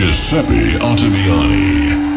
Giuseppe Ottaviani.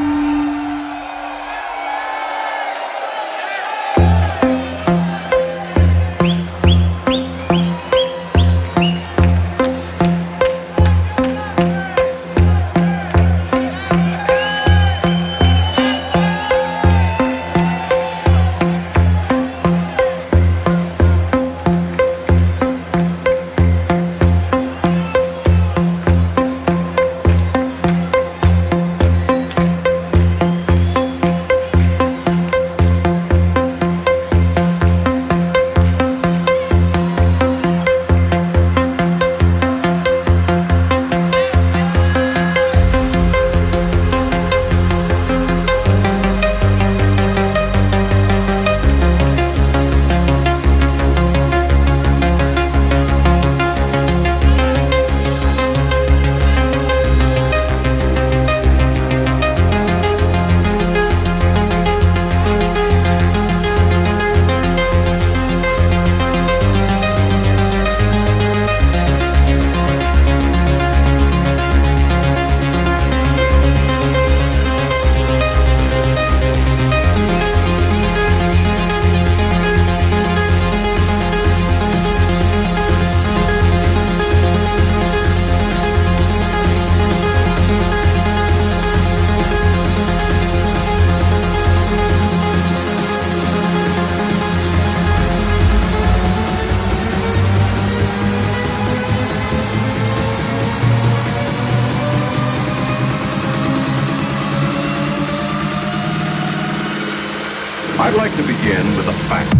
I'd like to begin with a fact.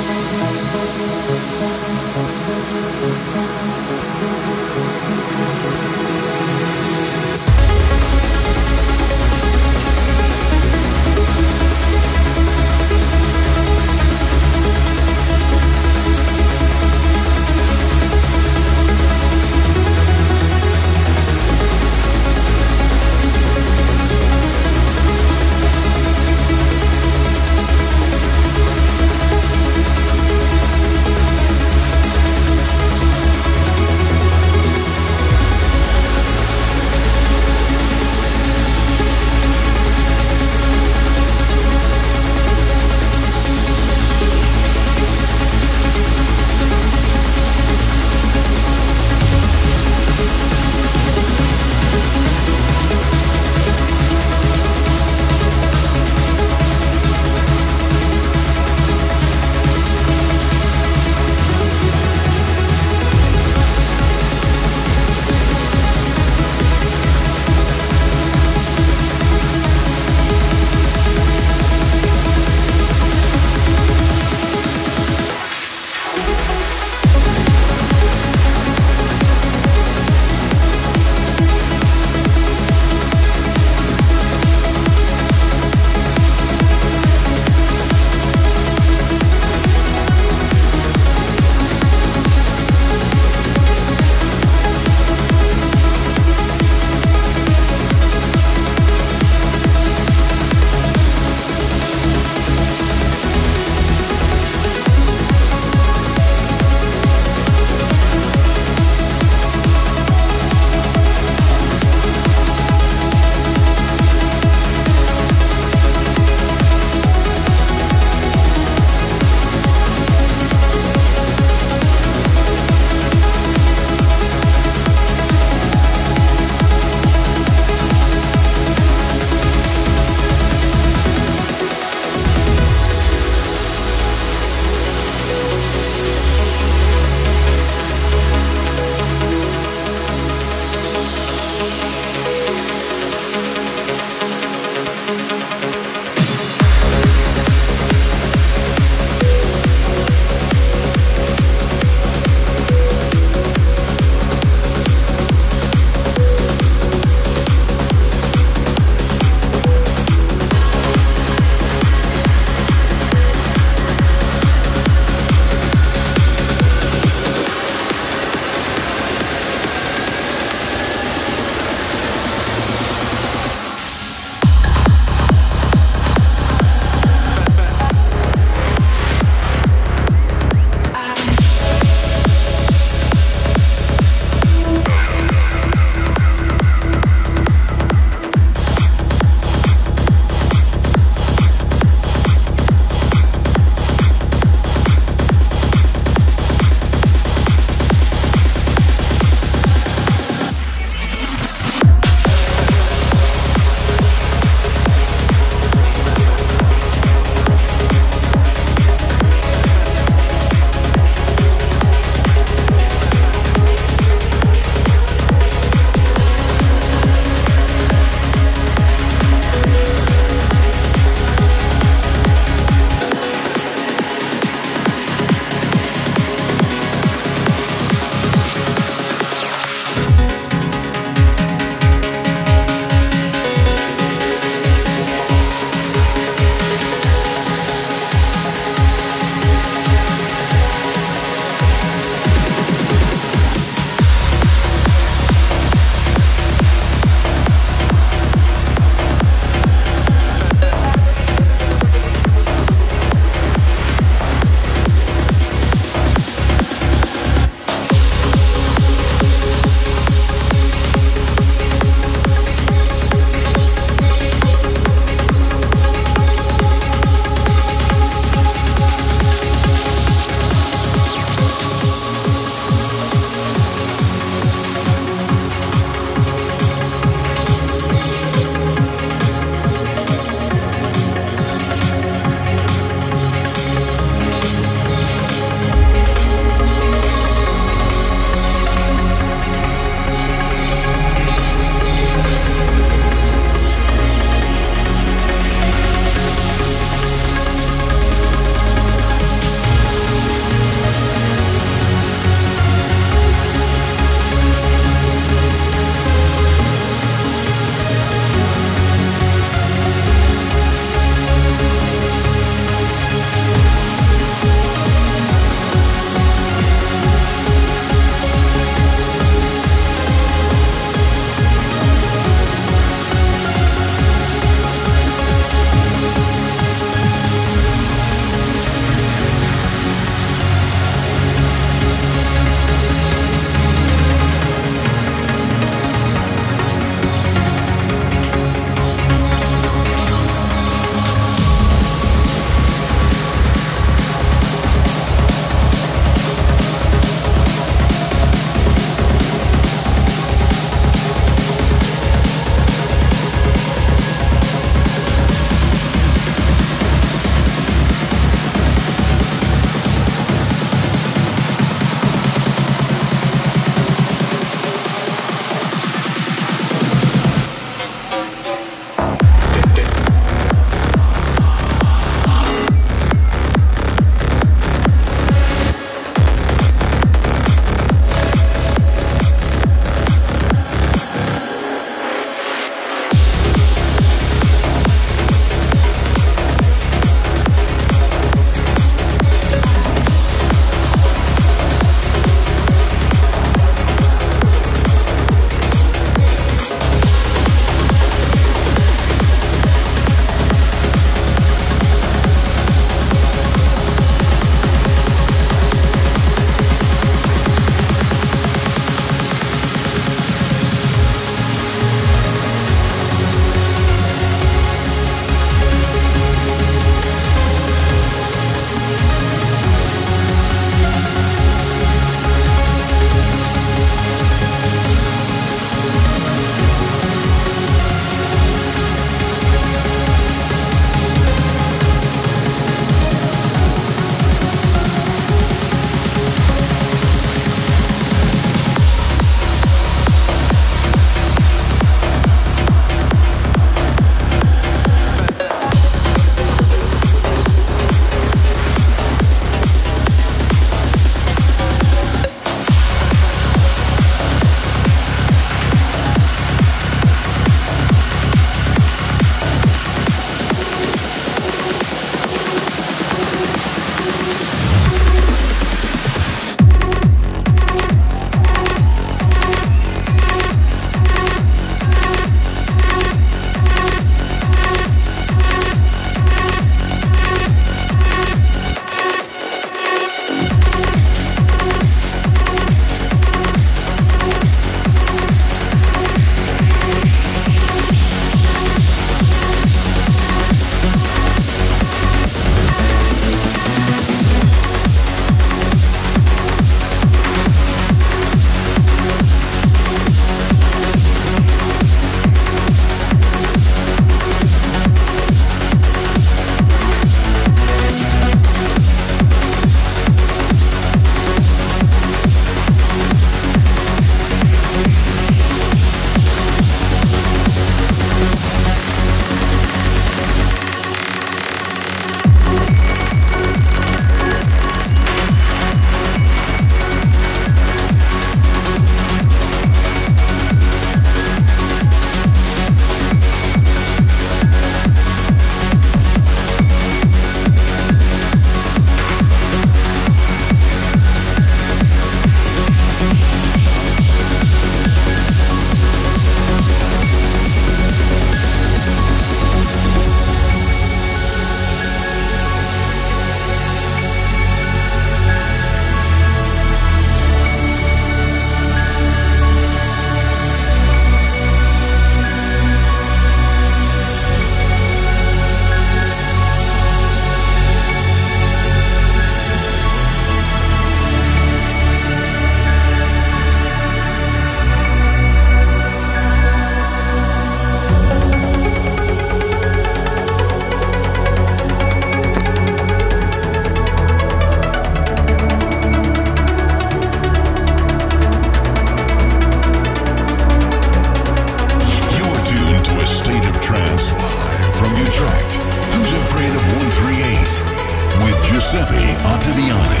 Giuseppe Ottaviani.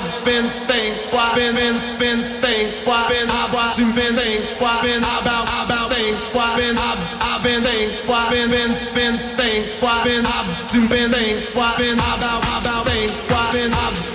I've been thinking about